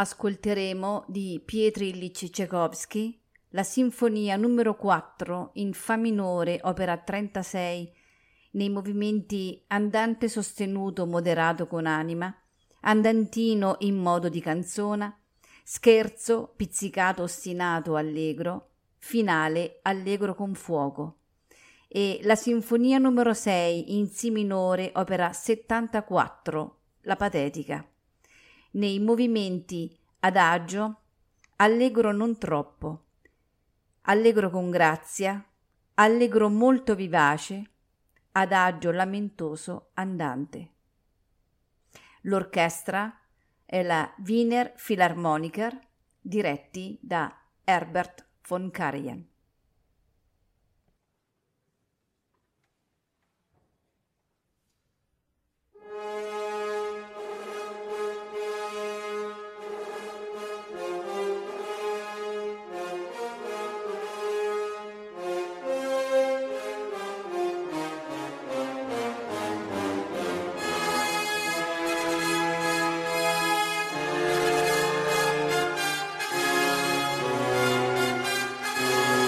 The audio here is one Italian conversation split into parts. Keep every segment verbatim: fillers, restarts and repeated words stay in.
ascolteremo di Pietrilli Tchaikovsky la sinfonia numero quattro in fa minore, opera trentasei, nei movimenti andante sostenuto moderato con anima, andantino in modo di canzona, scherzo pizzicato ostinato allegro, finale allegro con fuoco. E la sinfonia numero sei in si minore, opera settantaquattro, la patetica, nei movimenti adagio, allegro non troppo, allegro con grazia, allegro molto vivace, adagio lamentoso andante. L'orchestra è la Wiener Philharmoniker, diretti da Herbert von Karajan. Thank you.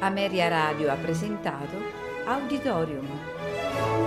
Ameria Radio ha presentato Auditorium.